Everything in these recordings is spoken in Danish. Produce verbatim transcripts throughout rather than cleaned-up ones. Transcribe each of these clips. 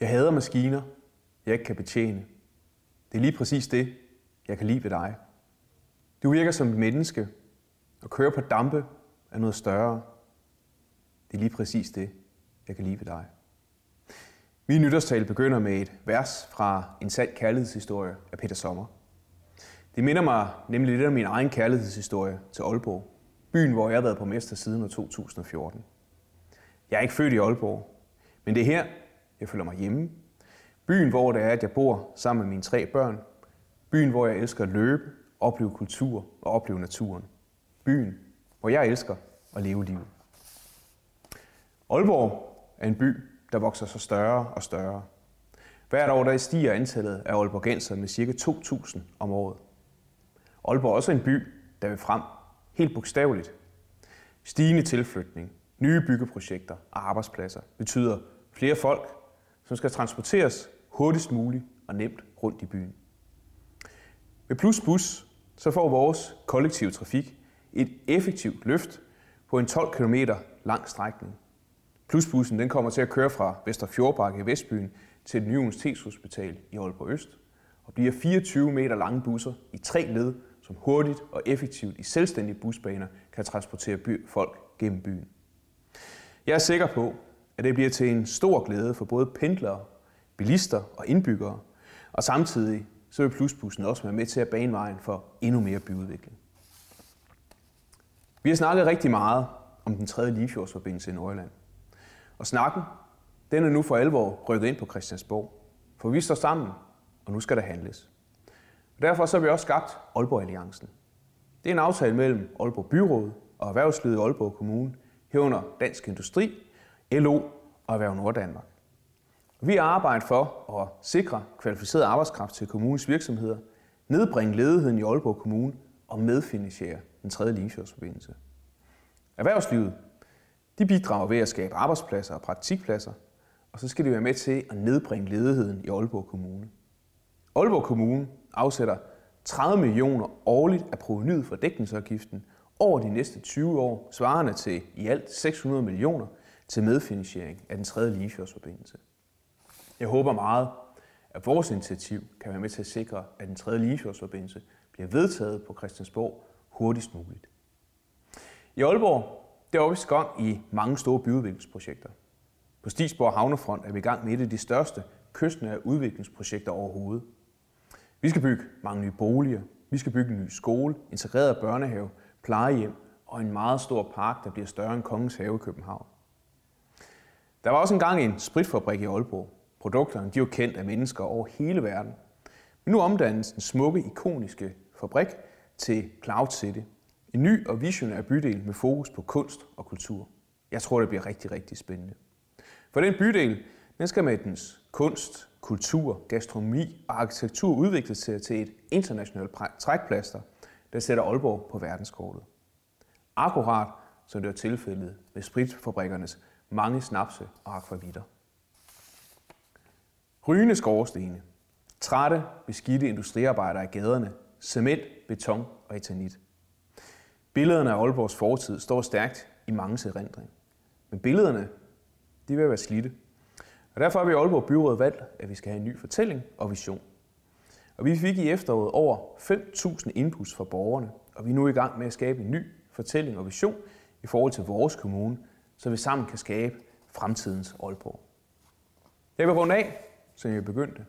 Jeg hader maskiner, jeg ikke kan betjene. Det er lige præcis det, jeg kan lide ved dig. Du virker som et menneske, og kører på dampe af noget større. Det er lige præcis det, jeg kan lide ved dig. Min nytårstale begynder med et vers fra en sand kærlighedshistorie af Peter Sommer. Det minder mig nemlig lidt om min egen kærlighedshistorie til Aalborg, byen, hvor jeg har været borgmester siden to tusind og fjorten. Jeg er ikke født i Aalborg, men det er her, jeg føler mig hjemme. Byen, hvor det er, at jeg bor sammen med mine tre børn. Byen, hvor jeg elsker at løbe, opleve kultur og opleve naturen. Byen, hvor jeg elsker at leve livet. Aalborg er en by, der vokser sig større og større. Hvert år der stiger antallet af aalborgensere med ca. to tusind om året. Aalborg er også en by, der vil frem, helt bogstaveligt. Stigende tilflytning, nye byggeprojekter og arbejdspladser betyder flere folk, som skal transporteres hurtigst muligt og nemt rundt i byen. Med Plusbus så får vores kollektive trafik et effektivt løft på en tolv kilometer lang strækning. Plusbussen den kommer til at køre fra Vesterfjordbakke i Vestbyen til det nye universitetshospital i Aalborg Øst og bliver fireogtyve meter lange busser i tre led, som hurtigt og effektivt i selvstændige busbaner kan transportere by- folk gennem byen. Jeg er sikker på, at det bliver til en stor glæde for både pendlere, bilister og indbyggere, og samtidig så vil Plusbussen også være med til at bane vejen for endnu mere byudvikling. Vi har snakket rigtig meget om den tredje Limfjordsforbindelse i Nordjylland. Og snakken, den er nu for alvor rykket ind på Christiansborg, for vi står sammen, og nu skal der handles. Og derfor så har vi også skabt Aalborg Alliancen. Det er en aftale mellem Aalborg Byråd og erhvervslivet i Aalborg Kommune, herunder Dansk Industri, L O og Erhverv Norddanmark. Vi har arbejdet for at sikre kvalificeret arbejdskraft til kommunens virksomheder, nedbringe ledigheden i Aalborg Kommune og medfinansiere den tredje Limfjordsforbindelse. Erhvervslivet de bidrager ved at skabe arbejdspladser og praktikpladser, og så skal de være med til at nedbringe ledigheden i Aalborg Kommune. Aalborg Kommune afsætter tredive millioner årligt af provenyet fra dækningsafgiften over de næste tyve år, svarende til i alt seks hundrede millioner til medfinansiering af den tredje Limfjordsforbindelse. Jeg håber meget, at vores initiativ kan være med til at sikre, at den tredje Limfjordsforbindelse bliver vedtaget på Christiansborg hurtigst muligt. I Aalborg der er vi i gang i mange store byudviklingsprojekter. På Stisborg Havnefront er vi i gang med et af de største kystnære udviklingsprojekter overhovedet. Vi skal bygge mange nye boliger, vi skal bygge en ny skole, integreret børnehave, plejehjem og en meget stor park, der bliver større end Kongens Have i København. Der var også engang en spritfabrik i Aalborg. Produkterne de var kendt af mennesker over hele verden. Men nu omdannes den smukke, ikoniske fabrik til Cloud City. En ny og visionær bydel med fokus på kunst og kultur. Jeg tror, det bliver rigtig, rigtig spændende. For den bydel, den skal med dens kunst, kultur, gastronomi og arkitektur udvikles til et internationalt trækplaster, der sætter Aalborg på verdenskortet. Akkurat som det var tilfældet med spritfabrikkernes mange snapse og akvavitter. Rygende skorstene, trætte, beskidte industriarbejdere i gaderne, cement, beton og eternit. Billederne af Aalborgs fortid står stærkt i manges erindring. Men billederne, de vil være slidte. Og derfor har vi i Aalborg Byråd valgt, at vi skal have en ny fortælling og vision. Og vi fik i efteråret over fem tusind inputs fra borgerne, og vi er nu i gang med at skabe en ny fortælling og vision i forhold til vores kommune, så vi sammen kan skabe fremtidens Aalborg. Jeg vil runde af, som jeg begyndte,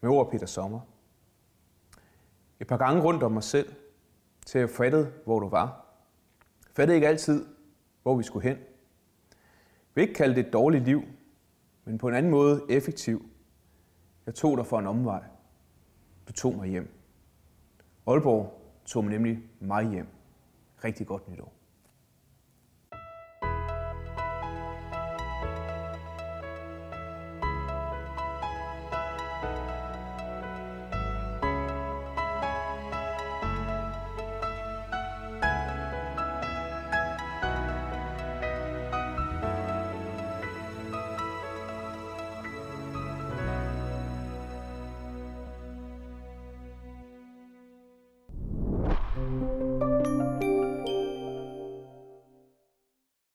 med ord af Peter Sommer. Et par gange rundt om mig selv, til at fatte, hvor du var. Fattede ikke altid, hvor vi skulle hen. Vi ikke kaldte det et dårligt liv, men på en anden måde effektiv. Jeg tog dig for en omvej. Du tog mig hjem. Aalborg tog mig nemlig mig hjem. Rigtig godt nytår.